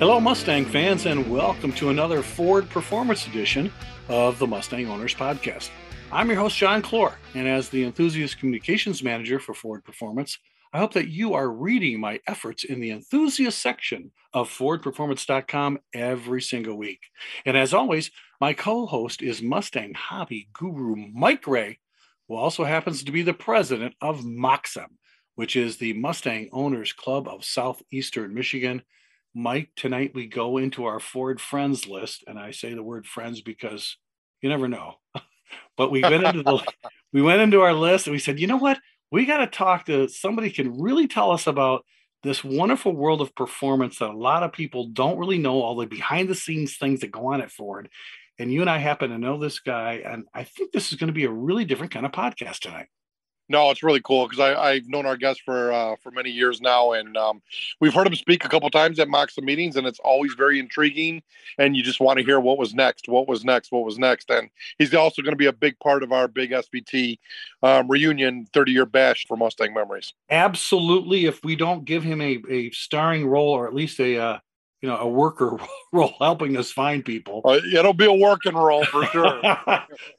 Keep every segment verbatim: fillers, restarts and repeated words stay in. Hello Mustang fans, and welcome to another Ford Performance edition of the Mustang Owners Podcast. I'm your host, John Clore, and as the Enthusiast Communications Manager for Ford Performance, I hope that you are reading my efforts in the Enthusiast section of Ford Performance dot com every single week. And as always, my co-host is Mustang hobby guru Mike Ray, who also happens to be the president of MOCSEM, which is the Mustang Owners Club of Southeastern Michigan. Mike, tonight we go into our Ford Friend's List, and I say the word friends because you never know. But we went into the we went into our list and we said, you know what? We got to talk to somebody who can really tell us about this wonderful world of performance that a lot of people don't really know, all the behind the scenes things that go on at Ford. And you and I happen to know this guy, and I think this is going to be a really different kind of podcast tonight. No, it's really cool because I've known our guest for uh, for many years now, and um, we've heard him speak a couple times at MOCSEM meetings, and it's always very intriguing, and you just want to hear what was next, what was next, what was next. And he's also going to be a big part of our big S V T um, reunion thirty-year bash for Mustang Memories. Absolutely. If we don't give him a, a starring role, or at least a uh, you know a worker role helping us find people. Uh, it'll be a working role for sure.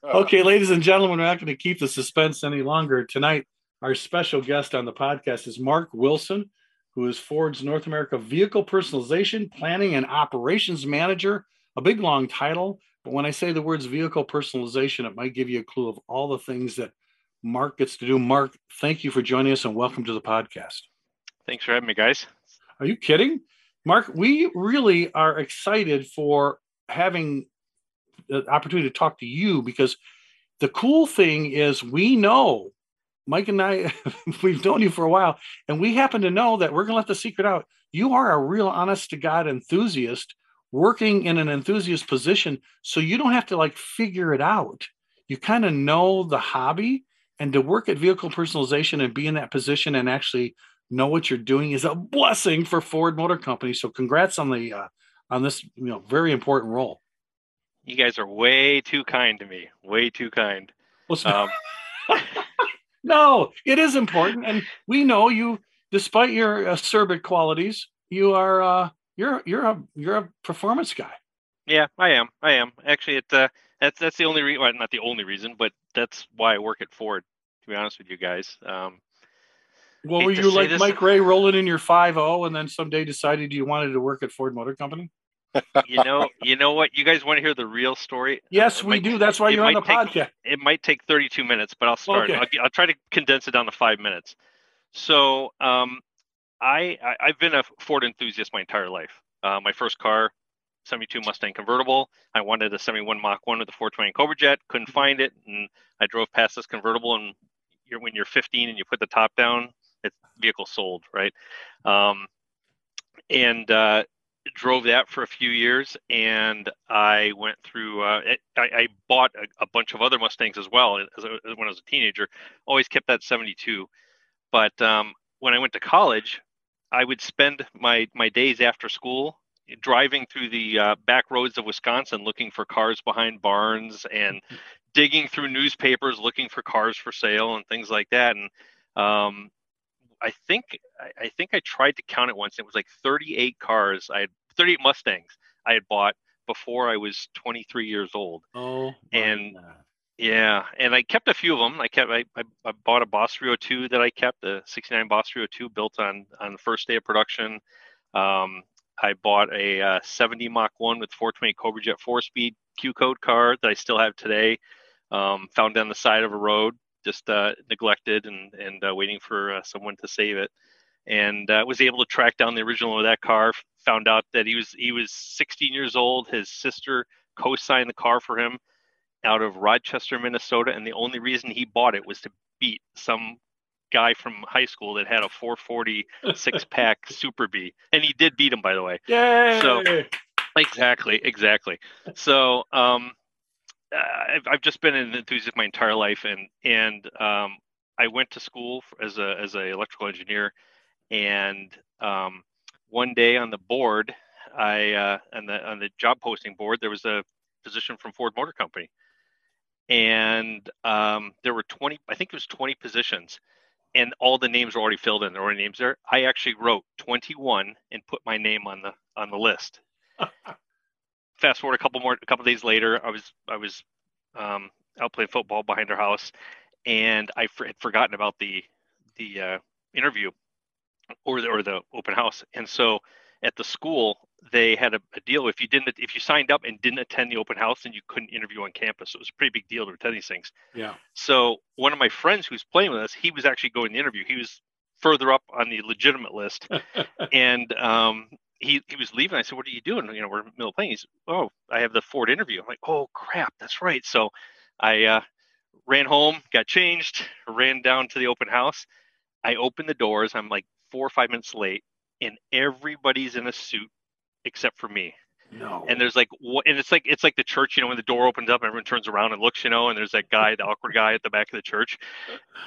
Okay, ladies and gentlemen, we're not going to keep the suspense any longer. Tonight, our special guest on the podcast is Mark Wilson, who is Ford's North America Vehicle Personalization, Planning, and Operations Manager. A big, long title, but when I say the words vehicle personalization, it might give you a clue of all the things that Mark gets to do. Mark, thank you for joining us, and welcome to the podcast. Thanks for having me, guys. Are you kidding? Mark, we really are excited for having the opportunity to talk to you, because the cool thing is we know, Mike and I, we've known you for a while, and we happen to know that we're going to let the secret out. You are a real honest-to-God enthusiast working in an enthusiast position, so you don't have to, like, figure it out. You kind of know the hobby, and to work at vehicle personalization and be in that position and actually know what you're doing is a blessing for Ford Motor Company. So congrats on the uh, on this you know very important role. You guys are way too kind to me. Way too kind. Well, um, no, it is important, and we know you. Despite your acerbic qualities, you are uh, you're you're a you're a performance guy. Yeah, I am. I am actually. It uh, that's that's the only reason. Well, not the only reason, but that's why I work at Ford. To be honest with you guys. Um, Well, were you like Mike Ray rolling in your five oh and then someday decided you wanted to work at Ford Motor Company? You know, you know what? You guys want to hear the real story? Yes, we do. That's why you're on the podcast. It might take thirty-two minutes, but I'll start. Okay. I'll, I'll try to condense it down to five minutes. So um, I, I, I've been a Ford enthusiast my entire life. Uh, my first car, seventy-two Mustang convertible. I wanted a seventy-one Mach one with a four twenty Cobra Jet. Couldn't find it. And I drove past this convertible. And you're, when you're fifteen and you put the top down, it's vehicle sold, right? Um, and uh, drove that for a few years, and I went through. Uh, it, I, I bought a, a bunch of other Mustangs as well as a, when I was a teenager. Always kept that seventy-two, but um, when I went to college, I would spend my my days after school driving through the uh, back roads of Wisconsin looking for cars behind barns and digging through newspapers looking for cars for sale and things like that, and um, I think I think I tried to count it once. It was like thirty-eight cars. I had thirty-eight Mustangs I had bought before I was twenty-three years old. Oh, and God. Yeah, and I kept a few of them. I kept. I, I, I bought a Boss three oh two that I kept, the sixty-nine Boss three oh two built on on the first day of production. Um, I bought a uh, seventy Mach one with four twenty Cobra Jet four-speed Q-code car that I still have today. Um, found down the side of a road. Just uh, neglected and and uh, waiting for uh, someone to save it, and uh, was able to track down the original of that car. Found out that he was he was sixteen years old. His sister co-signed the car for him out of Rochester, Minnesota, and the only reason he bought it was to beat some guy from high school that had a four forty six pack Super B, and he did beat him, by the way. Yay! So exactly, exactly. So. Um, Uh, I've, I've just been an enthusiast my entire life, and and um, I went to school as a as an electrical engineer, and um, one day on the board, I uh, on the on the job posting board, there was a position from Ford Motor Company, and um, there were twenty, I think it was twenty positions, and all the names were already filled in. There were names there. I actually wrote twenty-one and put my name on the on the list. Fast forward a couple more, a couple days later, I was I was um, out playing football behind our house, and I for, had forgotten about the the uh, interview or the or the open house, and so at the school, they had a, a deal. If you didn't, if you signed up and didn't attend the open house, then you couldn't interview on campus. So it was a pretty big deal to attend these things. Yeah. So one of my friends who's playing with us, he was actually going to the interview. He was further up on the legitimate list, and um, he he was leaving. I said, "What are you doing? You know, we're in the middle of playing." He's, "Oh, I have the Ford interview." I'm like, "Oh crap, that's right." So I uh, ran home, got changed, ran down to the open house. I opened the doors. I'm like four or five minutes late, and everybody's in a suit except for me. No. And there's like, and it's like, it's like the church, you know, when the door opens up, everyone turns around and looks, you know, and there's that guy, the awkward guy at the back of the church.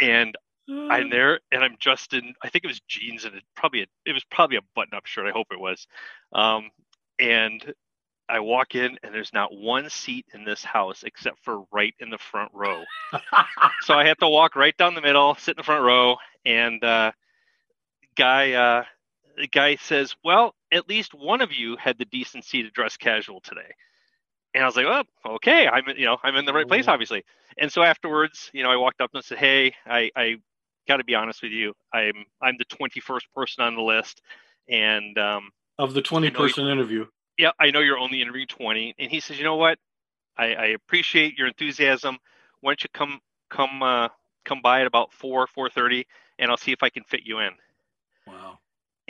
And I'm there, and I'm just in, I think it was jeans and it probably, a, it was probably a button up shirt. I hope it was. Um, and I walk in, and there's not one seat in this house except for right in the front row. So I have to walk right down the middle, sit in the front row. And, uh, guy, uh, the guy says, "Well, at least one of you had the decency to dress casual today." And I was like, "Oh, okay. I'm, you know, I'm in the right place, obviously." And so afterwards, you know, I walked up and said, "Hey, I, I got to be honest with you. I'm, I'm the twenty-first person on the list, and um, of the twenty-person interview. Yeah, I know you're only interviewing twenty." And he says, "You know what? I, I appreciate your enthusiasm. Why don't you come, come, uh, come by at about four, four thirty, and I'll see if I can fit you in." Wow.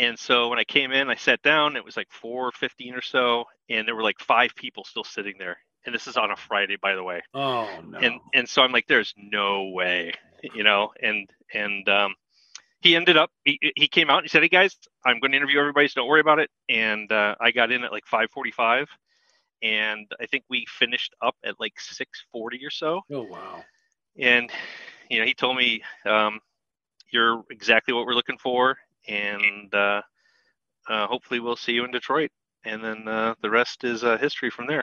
And so when I came in, I sat down, it was like four fifteen or so, and there were like five people still sitting there. And this is on a Friday, by the way. Oh, no. And, and so I'm like, there's no way, you know, and, and um, he ended up, he, he came out and he said, "Hey guys, I'm going to interview everybody, so don't worry about it." And uh, I got in at like five forty-five, and I think we finished up at like six forty or so. Oh, wow. And, you know, he told me, um, "You're exactly what we're looking for. And uh, uh, hopefully we'll see you in Detroit." And then uh, the rest is uh, history from there.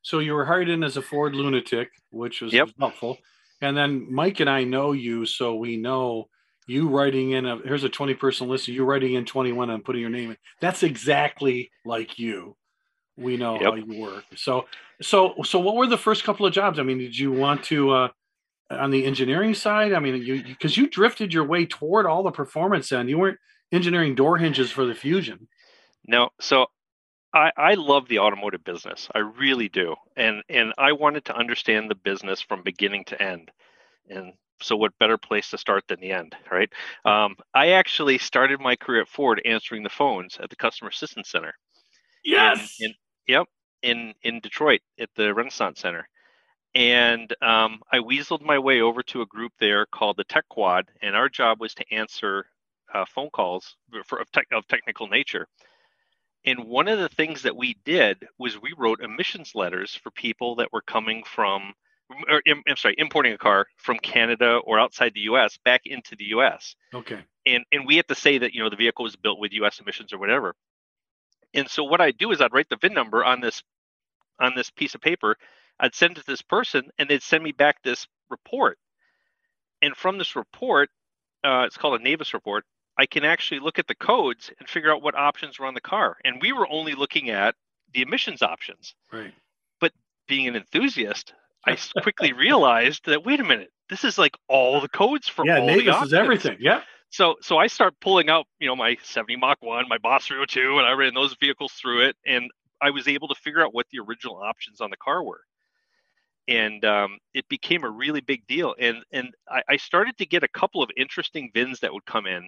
So you were hired in as a Ford lunatic, which was yep. helpful. And then Mike and I know you, so we know you writing in a, here's a twenty-person list, you writing in twenty-one and putting your name in. That's exactly like you. We know yep. how you work. So, so, so what were the first couple of jobs? I mean, did you want to, uh, on the engineering side? I mean, you, because you drifted your way toward all the performance end. You weren't engineering door hinges for the Fusion. No. So I, I love the automotive business. I really do. And and I wanted to understand the business from beginning to end. And so what better place to start than the end, right? Um, I actually started my career at Ford answering the phones at the Customer Assistance Center. Yes. In, in, yep. In, in Detroit at the Renaissance Center. And um, I weaseled my way over to a group there called the Tech Quad. And our job was to answer uh, phone calls for, of, tech, of technical nature. And one of the things that we did was we wrote emissions letters for people that were coming from, or, I'm sorry, importing a car from Canada or outside the U S back into the U S. Okay. And and we have to say that, you know, the vehicle was built with U S emissions or whatever. And so what I do is I'd write the V I N number on this on this piece of paper. I'd send it to this person, and they'd send me back this report. And from this report, uh, it's called a NAVUS report. I can actually look at the codes and figure out what options were on the car. And we were only looking at the emissions options. Right. But being an enthusiast, I quickly realized that, wait a minute, this is like all the codes for yeah, all NAVUS the options. Yeah, NAVUS is everything, yeah. So so I start pulling out, you know, my seventy Mach one, my Boss three oh two, and I ran those vehicles through it, and I was able to figure out what the original options on the car were. And um, it became a really big deal. And and I, I started to get a couple of interesting V I Ns that would come in.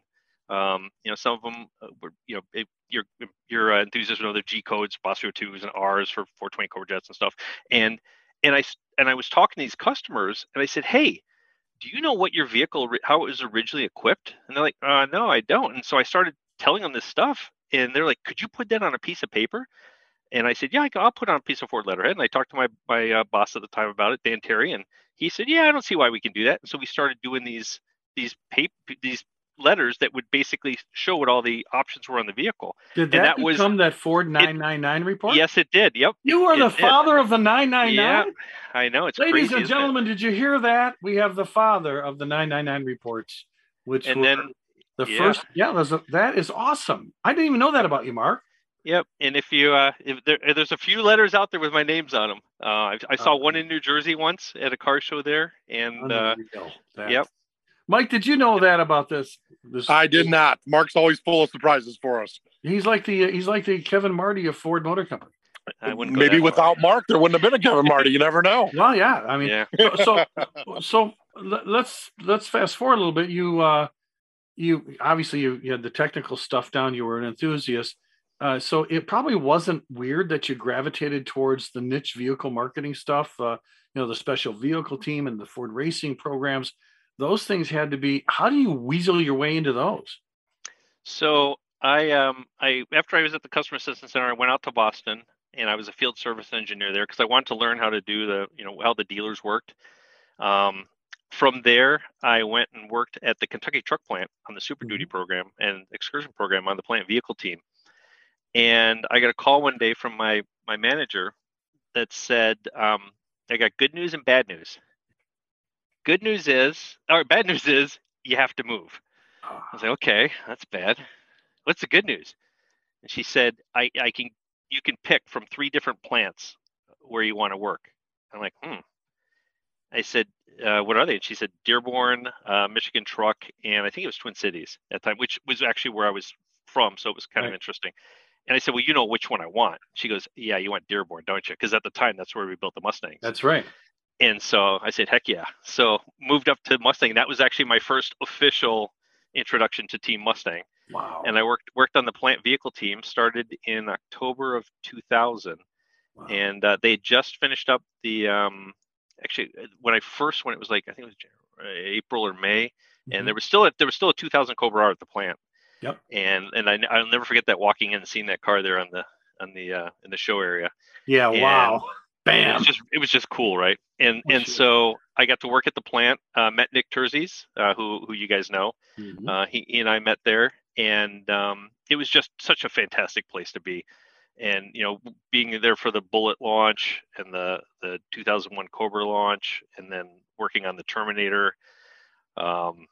Um, you know, some of them were, you know, it, your your uh, enthusiasts know the G codes, Boss three oh twos and R's for four twenty Corvettes and stuff. And and I and I was talking to these customers, and I said, hey, do you know what your vehicle, how it was originally equipped? And they're like, uh, no, I don't. And so I started telling them this stuff, and they're like, could you put that on a piece of paper? And I said, yeah, I'll put it on a piece of Ford letterhead. And I talked to my my uh, boss at the time about it, Dan Terry, and he said, yeah, I don't see why we can do that. And so we started doing these these paper these letters that would basically show what all the options were on the vehicle. Did that, and that become was, that Ford nine ninety-nine it, report? Yes, it did. Yep. You it, are the it, father it. of the nine ninety-nine? Yeah, I know. It's Ladies crazy, and gentlemen, did you hear that? We have the father of the nine ninety-nine reports, which and were then, the yeah. first. Yeah, a, that is awesome. I didn't even know that about you, Mark. Yep, and if you uh, if there, there's a few letters out there with my names on them. Uh, I, I saw one in New Jersey once at a car show there, and uh, yep. Mike, did you know that about this? This I did not. Mark's always full of surprises for us. He's like the he's like the Kevin Marty of Ford Motor Company. I wouldn't Maybe without far. Mark, there wouldn't have been a Kevin Marty. You never know. Well, yeah, I mean, yeah. so so, so let's let's fast forward a little bit. You uh, you obviously you, you had the technical stuff down. You were an enthusiast. Uh, so it probably wasn't weird that you gravitated towards the niche vehicle marketing stuff, uh, you know, the special vehicle team and the Ford racing programs. Those things had to be, how do you weasel your way into those? So I, um, I after I was at the Customer Assistance Center, I went out to Boston and I was a field service engineer there because I wanted to learn how to do the, you know, how the dealers worked. Um, From there, I went and worked at the Kentucky Truck Plant on the Super Duty program and excursion program on the plant vehicle team. And I got a call one day from my my manager that said, um, I got good news and bad news. Good news is, or bad news is, you have to move. I was like, okay, that's bad. What's the good news? And she said, I, I can, you can pick from three different plants where you want to work. I'm like, hmm. I said, uh, what are they? And she said, Dearborn, uh, Michigan Truck, and I think it was Twin Cities at the time, which was actually where I was from. So it was kind right. of interesting. And I said, well, you know which one I want. She goes, yeah, you want Dearborn, don't you? Because at the time, that's where we built the Mustangs. That's right. And so I said, heck yeah. So moved up to Mustang. That was actually my first official introduction to Team Mustang. Wow. And I worked worked on the plant vehicle team, started in October of two thousand. Wow. And uh, they just finished up the, um, actually, when I first, when it was like, I think it was April or May, mm-hmm. and there was still a, there was still a two thousand Cobra R at the plant. Yep. And and I, I'll never forget that walking in and seeing that car there on the on the uh, in the show area. Yeah. And wow. Bam. It was just it was just cool, right? And oh, and shit. So I got to work at the plant. Uh, met Nick Terzies, uh, who who you guys know. Mm-hmm. Uh, he, he and I met there, and um, it was just such a fantastic place to be. And you know, being there for the Bullet launch and the the two thousand one Cobra launch, and then working on the Terminator. Um,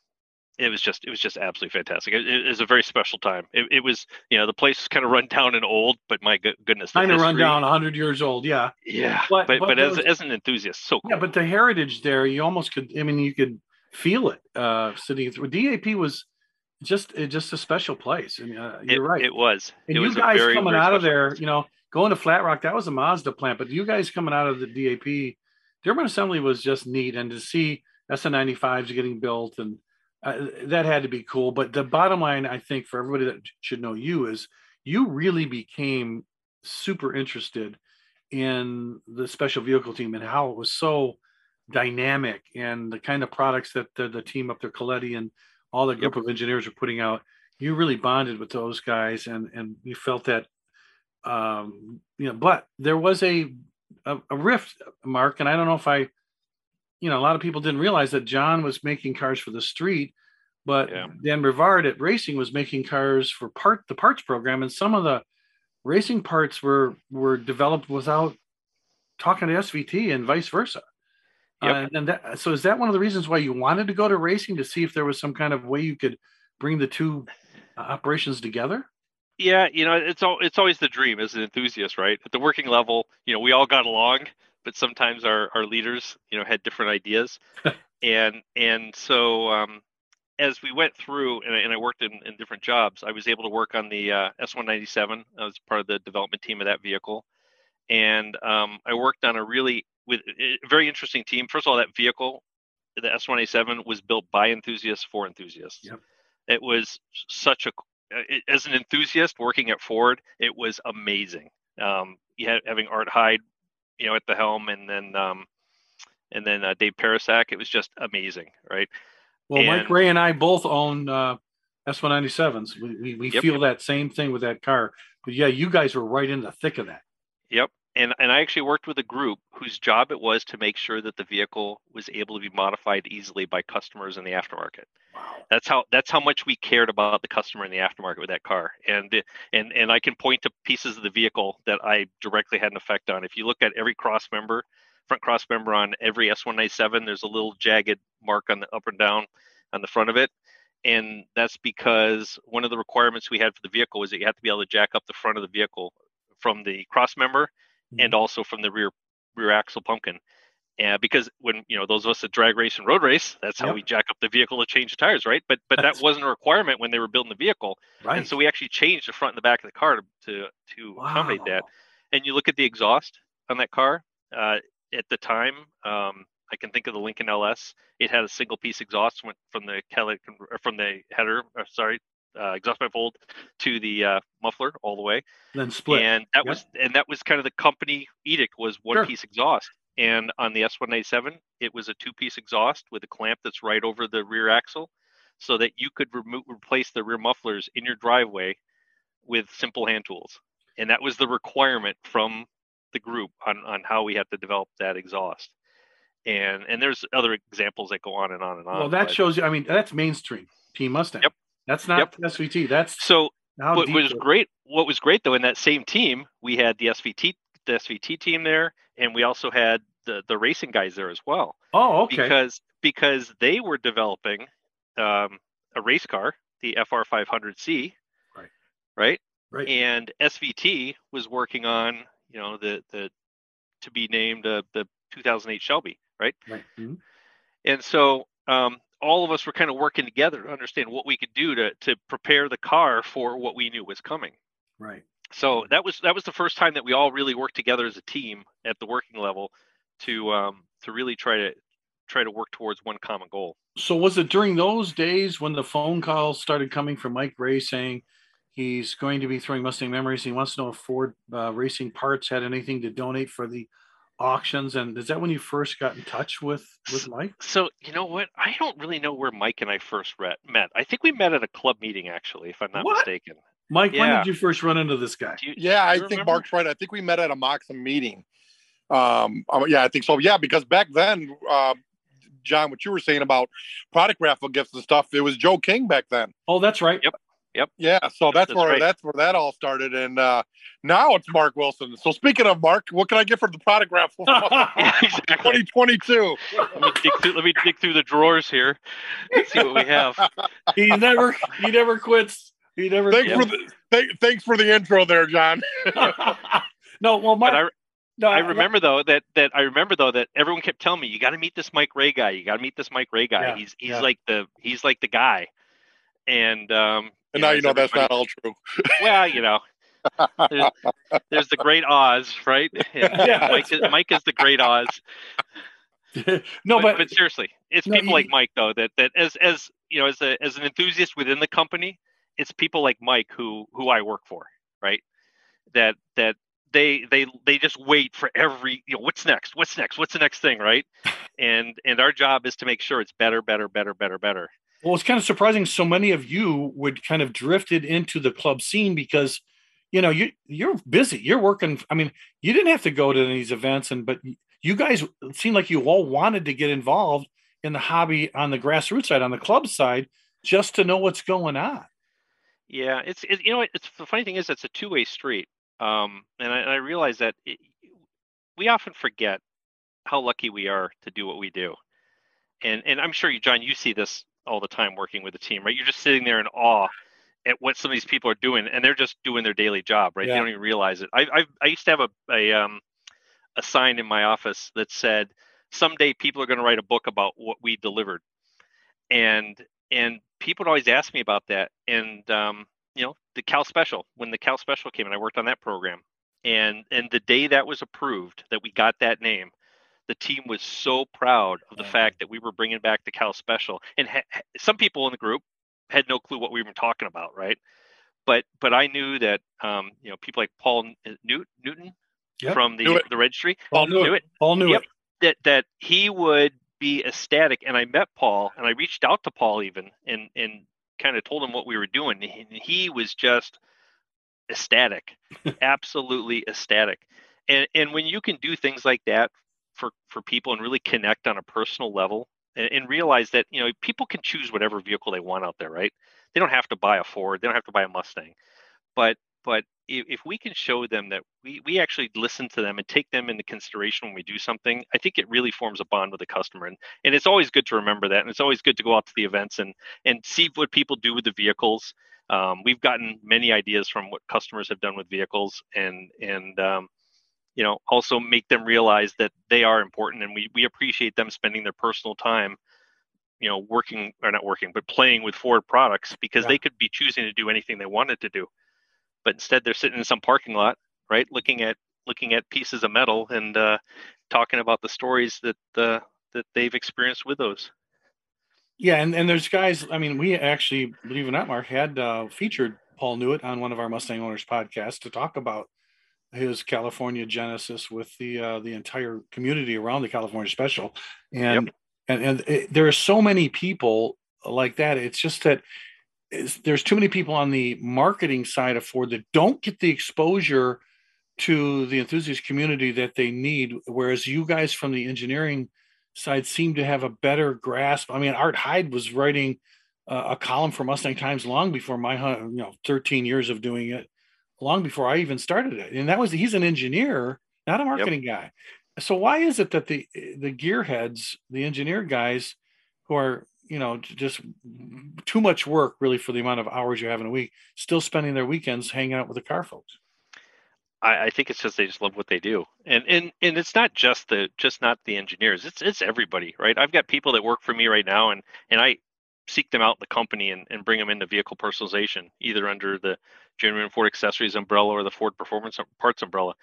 It was just, it was just absolutely fantastic. It, it was a very special time. It, it was, you know, the place was kind of run down and old, but my go- goodness, kind of run down, one hundred years old, yeah, yeah. But but, but, but as was, as an enthusiast, so cool. Yeah. But the heritage there, you almost could. I mean, you could feel it uh, sitting through. D A P was just it, just a special place. And uh, you're it, right, it was. And it you was guys very, coming very out of there, place. You know, going to Flat Rock, that was a Mazda plant, but you guys coming out of the D A P, Dearborn Assembly was just neat, and to see S N ninety-fives getting built and Uh, that had to be cool. But the bottom line, I think, for everybody that should know you is you really became super interested in the special vehicle team and how it was so dynamic and the kind of products that the, the team up there, Coletti and all the group yep. of engineers were putting out. You really bonded with those guys and, and you felt that, um, you know, but there was a, a, a rift, Mark, and I don't know if I, you know, a lot of people didn't realize that John was making cars for the street, but yeah. Dan Brevard at Racing was making cars for part the parts program. And some of the racing parts were, were developed without talking to S V T and vice versa. Yep. Uh, and that, so is that one of the reasons why you wanted to go to racing, to see if there was some kind of way you could bring the two uh, operations together? Yeah. You know, it's all, it's always the dream as an enthusiast, right? At the working level, you know, we all got along. but sometimes our, our leaders, you know, had different ideas. and and so um, as we went through, and I, and I worked in, in different jobs, I was able to work on the uh, S one ninety-seven. I was part of the development team of that vehicle. And um, I worked on a really with a very interesting team. First of all, that vehicle, the S one ninety-seven, was built by enthusiasts for enthusiasts. Yep. It was such a, it, as an enthusiast working at Ford, it was amazing. Um, you had having Art Hyde, you know, at the helm, and then um, and then uh, Dave Parasak. It was just amazing, right? Well, and Mike Ray and I both own uh, S one ninety-sevens. We we, we yep, feel yep. that same thing with that car. But yeah, you guys were right in the thick of that. Yep. And and I actually worked with a group whose job it was to make sure that the vehicle was able to be modified easily by customers in the aftermarket. Wow. That's how that's how much we cared about the customer in the aftermarket with that car. And and and I can point to pieces of the vehicle that I directly had an effect on. If you look at every cross member, front cross member on every S one ninety-seven, there's a little jagged mark on the up and down on the front of it. And that's because one of the requirements we had for the vehicle was that you had to be able to jack up the front of the vehicle from the cross member and also from the rear rear axle pumpkin. And uh, because when, you know, those of us that drag race and road race, that's how yep. we jack up the vehicle to change the tires, right? But but that's... that wasn't a requirement when they were building the vehicle. Right. And so we actually changed the front and the back of the car to to, to wow. accommodate that. And you look at the exhaust on that car, uh, at the time, um, I can think of the Lincoln L S. It had a single piece exhaust, went from the Kelly, or from the header, or sorry, Uh, exhaust manifold to the uh, muffler all the way, then split, and that yep. was and that was kind of the company edict, was one sure. piece exhaust. And on the S one ninety-seven, it was a two piece exhaust with a clamp that's right over the rear axle, so that you could remove replace the rear mufflers in your driveway with simple hand tools. And that was the requirement from the group on on how we had to develop that exhaust. And and there's other examples that go on and on and on. Well, that but, shows you. I mean, that's mainstream Team Mustang. Yep. That's not yep. S V T. That's so. What was great? What was great though in that same team, we had the S V T, the S V T team there, and we also had the the racing guys there as well. Oh, okay. Because because they were developing um, a race car, the F R five hundred C, right, right, right, and S V T was working on, you know, the the to be named uh, the two thousand eight Shelby, right, right, mm-hmm. and so. Um, all of us were kind of working together to understand what we could do to to prepare the car for what we knew was coming. Right. So that was that was the first time that we all really worked together as a team at the working level to um, to really try to try to work towards one common goal. So was it during those days when the phone calls started coming from Mike Ray saying he's going to be throwing Mustang Memories? And he wants to know if Ford uh, Racing Parts had anything to donate for the auctions, and is that when you first got in touch with with Mike? So, you know what, I don't really know where Mike and I first met. I think we met at a club meeting, actually, if I'm not what? mistaken. Mike, yeah. When did you first run into this guy? You, yeah, I remember? think Mark's right. I think we met at a MOCSEM meeting. Um, yeah, I think so. Yeah, because back then, uh, John, what you were saying about product raffle gifts and stuff, it was Joe King back then. Oh, that's right. Yep. Yep. Yeah. So yep, that's, that's where right. that's where that all started, and uh, now it's Mark Wilson. So speaking of Mark, what can I get for the product raffle? twenty twenty-two. Let me dig through, let me dig through the drawers here and see what we have. He never he never quits. He never. Thanks quits. for the th- thanks for the intro there, John. no, well, Mark. I, no, I remember I, though that that I remember though that everyone kept telling me, you got to meet this Mike Ray guy. You got to meet this Mike Ray guy. Yeah, he's he's yeah. like the he's like the guy, and. um And now you know that's not all true. Well, you know, there's, there's the Great Oz, right? And, yeah, Mike, is, Mike is the Great Oz. No, but, but, but seriously, it's no, people you, like Mike though that that as as you know as a as an enthusiast within the company, it's people like Mike who who I work for, right? That that they they they just wait for every you know what's next, what's next, what's the next thing, right? And and our job is to make sure it's better, better, better, better, better. Well, it's kind of surprising so many of you would kind of drifted into the club scene because, you know, you, you're busy. You're working. I mean, you didn't have to go to these events, and but you guys seemed like you all wanted to get involved in the hobby on the grassroots side, on the club side, just to know what's going on. Yeah, it's it, you know, it's the funny thing is it's a two-way street, um, and, I, and I realize that it, we often forget how lucky we are to do what we do, and and I'm sure you, John, you see this all the time working with a team, right? You're just sitting there in awe at what some of these people are doing, and they're just doing their daily job, right? Yeah. They don't even realize it. I, I I used to have a, a um a sign in my office that said, someday people are going to write a book about what we delivered. And and people would always ask me about that. And, um, you know, the Cal Special, when the Cal Special came in, I worked on that program. And and the day that was approved, that we got that name, the team was so proud of the yeah. fact that we were bringing back the Cal Special. And ha- some people in the group had no clue what we were talking about, right? But but I knew that, um, you know, people like Paul Newt, Newton yep. from the, the registry. Paul knew, knew it. it. Paul knew yep. it. That that he would be ecstatic. And I met Paul, and I reached out to Paul even and and kind of told him what we were doing. He, he was just ecstatic, absolutely ecstatic. And and when you can do things like that for, for people and really connect on a personal level and, and realize that, you know, people can choose whatever vehicle they want out there, right? They don't have to buy a Ford. They don't have to buy a Mustang. But but if we can show them that we, we actually listen to them and take them into consideration when we do something, I think it really forms a bond with the customer. And and it's always good to remember that. And it's always good to go out to the events and, and see what people do with the vehicles. Um, we've gotten many ideas from what customers have done with vehicles and, and um, you know, also make them realize that they are important. And we, we appreciate them spending their personal time, you know, working or not working, but playing with Ford products, because yeah. they could be choosing to do anything they wanted to do. But instead, they're sitting in some parking lot, right, looking at looking at pieces of metal and uh, talking about the stories that uh, that they've experienced with those. Yeah, and, and there's guys. I mean, we actually, believe it or not, Mark, had uh, featured Paul Newitt on one of our Mustang Owners podcasts to talk about his California Genesis with the uh, the entire community around the California Special, and yep. and and it, there are so many people like that. It's just that. Is there's too many people on the marketing side of Ford that don't get the exposure to the enthusiast community that they need. Whereas you guys from the engineering side seem to have a better grasp. I mean, Art Hyde was writing uh, a column for Mustang Times long before my, you know, thirteen years of doing it, long before I even started it. And that was, he's an engineer, not a marketing yep. guy. So why is it that the, the gearheads, the engineer guys who are, you know, just too much work really for the amount of hours you have in a week, still spending their weekends hanging out with the car folks? I, I think it's just, they just love what they do. And, and, and it's not just the, just not the engineers, it's, it's everybody, right? I've got people that work for me right now and, and I seek them out in the company and, and bring them into vehicle personalization, either under the genuine Ford accessories umbrella or the Ford Performance parts umbrella.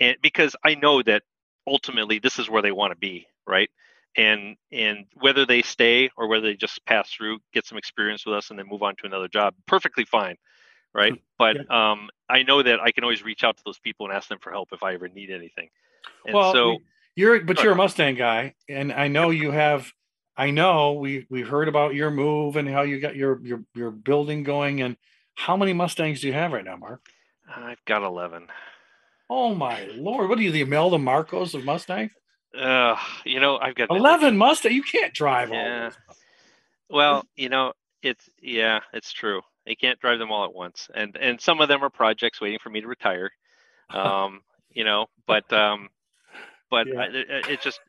And because I know that ultimately this is where they want to be, right? And and whether they stay or whether they just pass through, get some experience with us, and then move on to another job, perfectly fine, right? But yeah. um, I know that I can always reach out to those people and ask them for help if I ever need anything. And well, so you're but you're a Mustang guy, and I know you have. I know we we heard about your move and how you got your your your building going. And how many Mustangs do you have right now, Mark? I've got eleven. Oh my Lord! What are you, the Imelda Marcos of Mustangs? Uh, you know, I've got eleven Mustang. You can't drive all. Yeah. Well, you know, it's yeah, it's true. I can't drive them all at once, and and some of them are projects waiting for me to retire. Um, you know, but um, but yeah. I, it, it just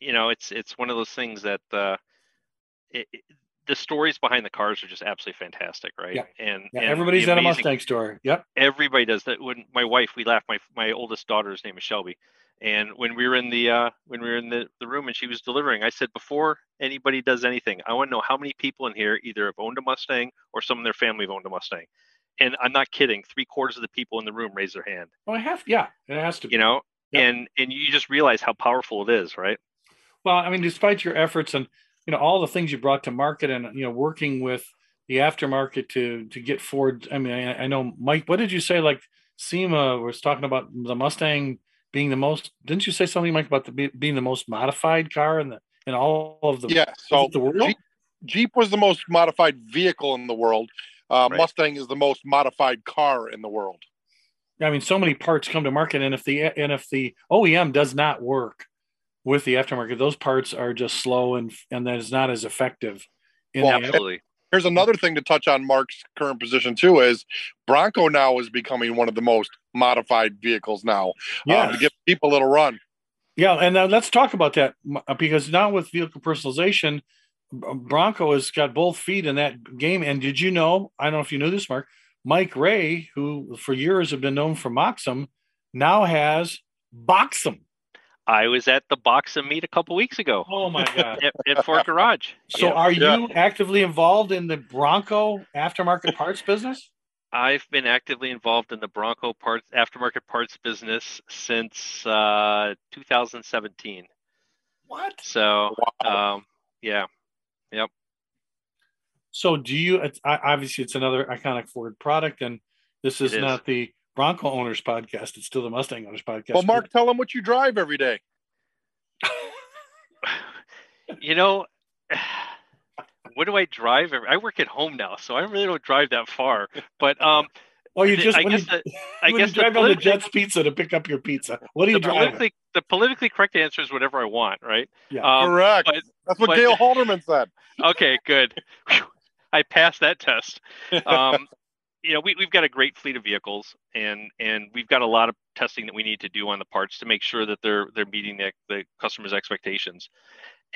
you know, it's it's one of those things that uh, it, it, the stories behind the cars are just absolutely fantastic, right? Yeah. And, yeah, and everybody's got a Mustang story. Yep, everybody does that. When my wife, we laugh. My my oldest daughter's name is Shelby. And when we were in the uh, when we were in the, the room and she was delivering, I said, before anybody does anything, I want to know how many people in here either have owned a Mustang or some of their family have owned a Mustang. And I'm not kidding. Three quarters of the people in the room raised their hand. Oh, I have. Yeah, it has to be. You know, yeah. and and you just realize how powerful it is. Right. Well, I mean, despite your efforts and, you know, all the things you brought to market and, you know, working with the aftermarket to to get Ford. I mean, I, I know, Mike, what did you say? Like SEMA was talking about the Mustang being the most, didn't you say something, Mike, about the being the most modified car in the in all of the, yeah, so the world? Jeep, Jeep was the most modified vehicle in the world. Uh, right. Mustang is the most modified car in the world. I mean, so many parts come to market, and if the and if the O E M does not work with the aftermarket, those parts are just slow and and that is not as effective. In well, the absolutely. Here's another thing to touch on Mark's current position too is Bronco now is becoming one of the most modified vehicles now yeah. uh, to give people a little run. Yeah. And uh, let's talk about that, because now with vehicle personalization, Bronco has got both feet in that game. And did you know, I don't know if you knew this, Mark, Mike Ray, who for years have been known for MOCSEM, now has Boxum. I was at the Boxum meet a couple weeks ago. Oh my God! At, at Ford Garage. So, yeah. are yeah. you actively involved in the Bronco aftermarket parts business? I've been actively involved in the Bronco parts aftermarket parts business since uh, two thousand seventeen. What? So, wow. um, yeah, yep. So, do you? It's, obviously, it's another iconic Ford product, and this is, is. not the Bronco Owners Podcast. It's still the Mustang Owners Podcast. Well, Mark, tell them what you drive every day. You know, what do I drive? I work at home now, so I really don't drive that far. But um, well, you just I guess you, the, I guess you drive on the Jets Pizza to pick up your pizza. What do you drive? The politically correct answer is whatever I want, right? Yeah, um, correct. But, That's what but, Gail Halderman said. Okay, good. I passed that test. Um, You know, we, we've got a great fleet of vehicles, and and we've got a lot of testing that we need to do on the parts to make sure that they're they're meeting the, the customer's expectations.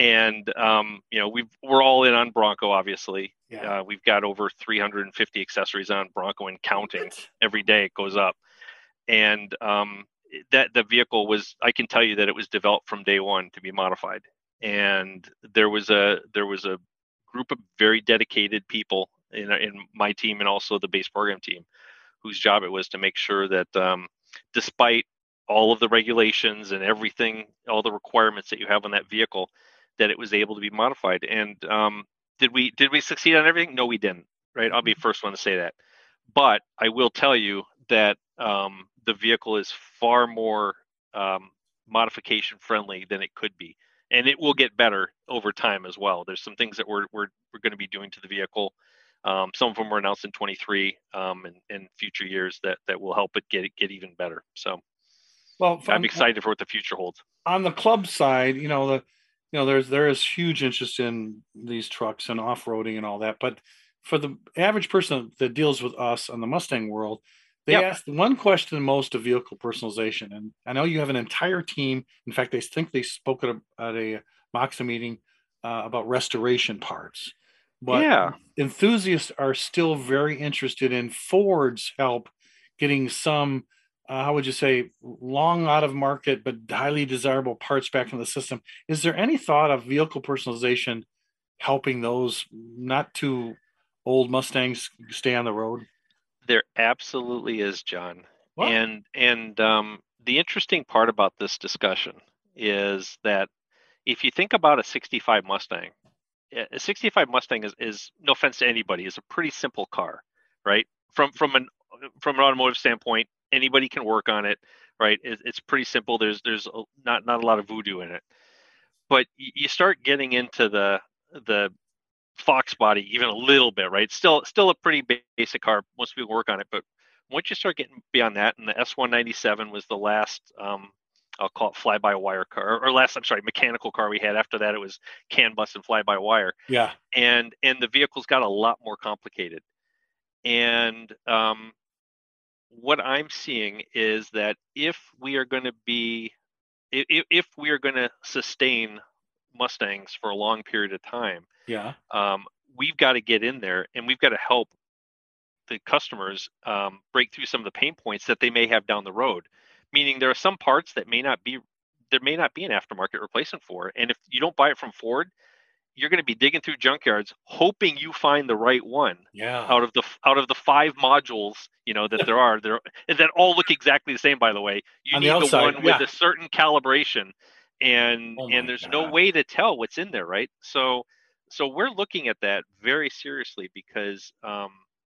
And um, you know, we've we're all in on Bronco, obviously. Yeah. Uh, we've got over three hundred fifty accessories on Bronco and counting. Every day it goes up. And um, that the vehicle was, I can tell you that it was developed from day one to be modified. And there was a there was a group of very dedicated people In, in my team and also the base program team, whose job it was to make sure that um, despite all of the regulations and everything, all the requirements that you have on that vehicle, that it was able to be modified. And um, did we did we succeed on everything? No, we didn't. Right? I'll be first one to say that. But I will tell you that um, the vehicle is far more um, modification friendly than it could be. And it will get better over time as well. There's some things that we're we're, we're going to be doing to the vehicle. Um, some of them were announced in twenty-three um, and, and future years that, that will help it get get even better. So, well, I'm, I'm excited for what the future holds. On the club side, you know, the you know there's there is huge interest in these trucks and off-roading and all that. But for the average person that deals with us on the Mustang world, they yep. ask one question most of vehicle personalization. And I know you have an entire team. In fact, they think they spoke at a, at a MOCSEM meeting uh, about restoration parts. But yeah. enthusiasts are still very interested in Ford's help getting some, uh, how would you say, long out of market, but highly desirable parts back in the system. Is there any thought of vehicle personalization helping those not too old Mustangs stay on the road? There absolutely is, John. What? And, and um, the interesting part about this discussion is that if you think about a sixty-five Mustang, a sixty-five Mustang is, is no offense to anybody, is a pretty simple car, right? From from an from an automotive standpoint, anybody can work on it, right? It, it's pretty simple. There's there's a, not not a lot of voodoo in it, but you start getting into the the Fox body even a little bit, right? Still still a pretty basic car. Most people work on it, but once you start getting beyond that, and the S one ninety-seven was the last. Um, I'll call it fly-by-wire car, or last, I'm sorry, mechanical car we had. After that, it was CAN bus and fly-by-wire. Yeah. And and the vehicles got a lot more complicated. And um, what I'm seeing is that if we are going to be, if, if we are going to sustain Mustangs for a long period of time, yeah, um, we've got to get in there and we've got to help the customers um, break through some of the pain points that they may have down the road. Meaning there are some parts that may not be, there may not be an aftermarket replacement for. And if you don't buy it from Ford, you're going to be digging through junkyards, hoping you find the right one. Yeah. Out of the out of the five modules, you know, that there are, there that all look exactly the same. By the way, you on need the, outside, the one yeah. with a certain calibration, and oh and there's God. no way to tell what's in there, right? So so we're looking at that very seriously because um,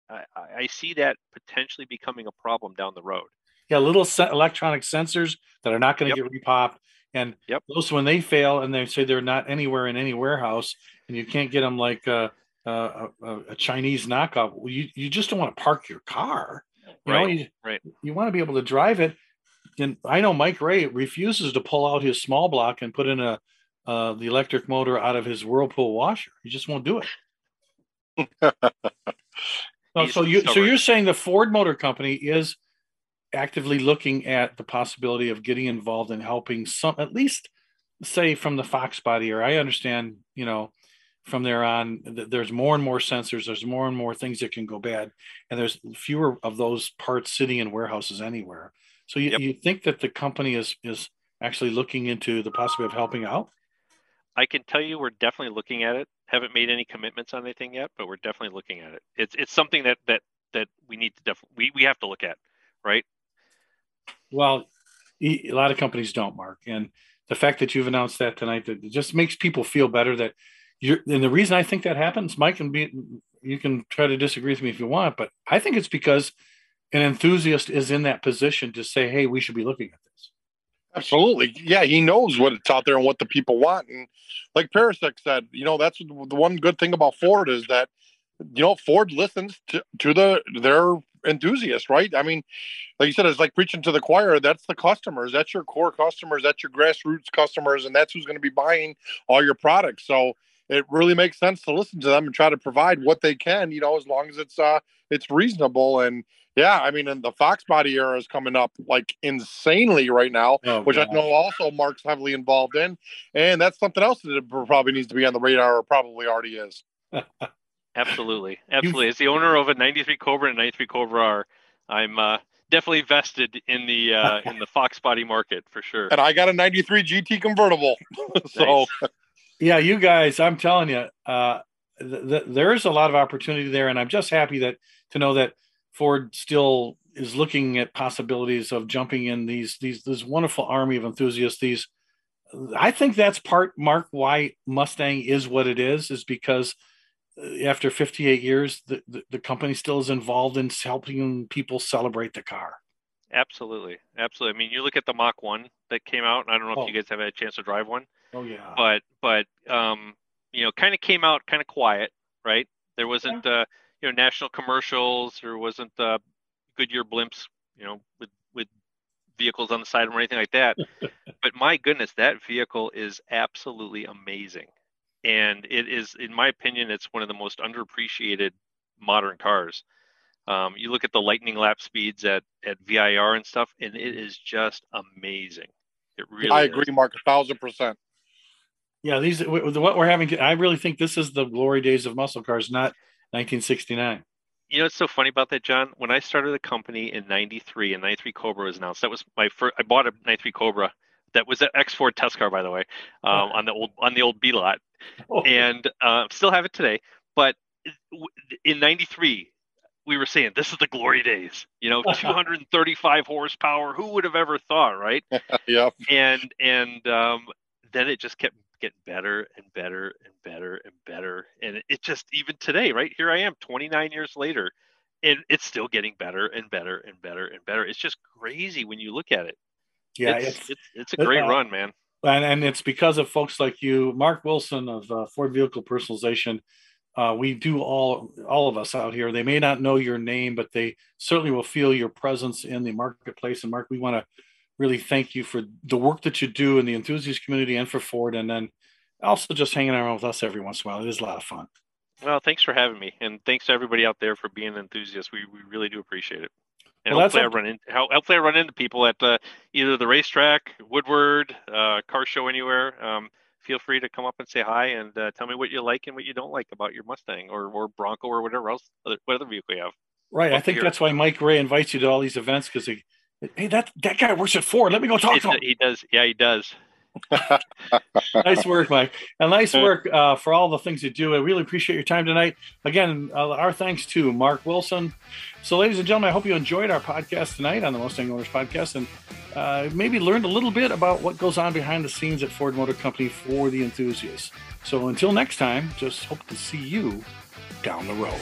I, I see that potentially becoming a problem down the road. Yeah, little electronic sensors that are not going to yep. get repopped. And yep. those, when they fail and they say they're not anywhere in any warehouse and you can't get them like a, a, a Chinese knockoff, well, you, you just don't want to park your car. You right, know, you, right. you want to be able to drive it. And I know Mike Ray refuses to pull out his small block and put in a uh, the electric motor out of his Whirlpool washer. He just won't do it. no, so, you, so you're saying the Ford Motor Company is actively looking at the possibility of getting involved in helping some, at least say from the Fox body, or I understand, you know, from there on, th- there's more and more sensors, there's more and more things that can go bad. And there's fewer of those parts sitting in warehouses anywhere. So you, yep. you think that the company is, is actually looking into the possibility of helping out? I can tell you we're definitely looking at it. Haven't made any commitments on anything yet, but we're definitely looking at it. It's it's something that that that we need to def- we we have to look at, right? Well, a lot of companies don't, Mark, and the fact that you've announced that tonight, that it just makes people feel better that you're. And the reason I think that happens, Mike, and be you can try to disagree with me if you want, but I think it's because an enthusiast is in that position to say, "Hey, we should be looking at this." Absolutely. Yeah, he knows what it's out there and what the people want. And like Parasek said, you know, that's the one good thing about Ford is that, you know, Ford listens to, to the their enthusiasts, right? I mean, like you said, it's like preaching to the choir. That's the customers. That's your core customers. That's your grassroots customers. And that's who's going to be buying all your products. So it really makes sense to listen to them and try to provide what they can, you know, as long as it's uh, it's reasonable. And yeah, I mean, and the Fox body era is coming up like insanely right now, oh, which God. I know also Mark's heavily involved in. And that's something else that probably needs to be on the radar or probably already is. Absolutely. Absolutely. As the owner of a ninety-three Cobra and a ninety-three Cobra R, I'm uh, definitely vested in the uh, in the Fox body market for sure. And I got a ninety-three G T convertible. So, nice. Yeah, you guys, I'm telling you, uh, th- th- there's a lot of opportunity there. And I'm just happy that to know that Ford still is looking at possibilities of jumping in these, these, this wonderful army of enthusiasts. These, I think that's part, Mark, why Mustang is what it is, is because after fifty-eight years, the, the, the company still is involved in helping people celebrate the car. Absolutely. Absolutely. I mean, you look at the Mach one that came out, and I don't know if oh. you guys have had a chance to drive one. Oh yeah. But, but, um, you know, kind of came out kind of quiet, right? There wasn't, yeah. uh, you know, national commercials. There wasn't uh, Goodyear blimps, you know, with, with vehicles on the side or anything like that. But my goodness, that vehicle is absolutely amazing. And it is, in my opinion, it's one of the most underappreciated modern cars. Um, you look at the lightning lap speeds at, at V I R and stuff, and it is just amazing. It really I agree, is. Mark, a thousand percent. Yeah, these what we're having, I really think this is the glory days of muscle cars, not nineteen sixty-nine. You know, it's so funny about that, John. When I started the company in ninety-three, and ninety-three Cobra was announced. That was my first. I bought a ninety-three Cobra. That was an X four test car, by the way, um, oh. on the old on the old B lot, oh. and uh, still have it today. But in ninety-three, we were saying this is the glory days. You know, two hundred thirty-five horsepower. Who would have ever thought, right? Yeah. And and um, then it just kept getting better and better and better and better, and it just, even today, right here I am twenty-nine years later, and it's still getting better and better and better and better. It's just crazy when you look at it. Yeah, it's it's, it's, it's a great uh, run, man. And and it's because of folks like you, Mark Wilson of uh, Ford Vehicle Personalization. Uh, we do all all of us out here. They may not know your name, but they certainly will feel your presence in the marketplace. And Mark, we want to really thank you for the work that you do in the enthusiast community and for Ford, and then also just hanging around with us every once in a while. It is a lot of fun. Well, thanks for having me, and thanks to everybody out there for being an enthusiast. We we really do appreciate it. And well, hopefully, I run in, hopefully I run into people at uh, either the racetrack, Woodward, uh, car show, anywhere. Um, feel free to come up and say hi and uh, tell me what you like and what you don't like about your Mustang or, or Bronco or whatever else, other, what other vehicle you have. Right. Up I think here. That's why Mike Ray invites you to all these events, because he Hey, that, that guy works at Ford. Let me go talk it's, to him. He does. Yeah, he does. Nice work, Mike. And nice work uh, for all the things you do. I really appreciate your time tonight. Again, uh, our thanks to Mark Wilson. So, ladies and gentlemen, I hope you enjoyed our podcast tonight on the Mustang Owners Podcast, and uh, maybe learned a little bit about what goes on behind the scenes at Ford Motor Company for the enthusiasts. So until next time, just hope to see you down the road.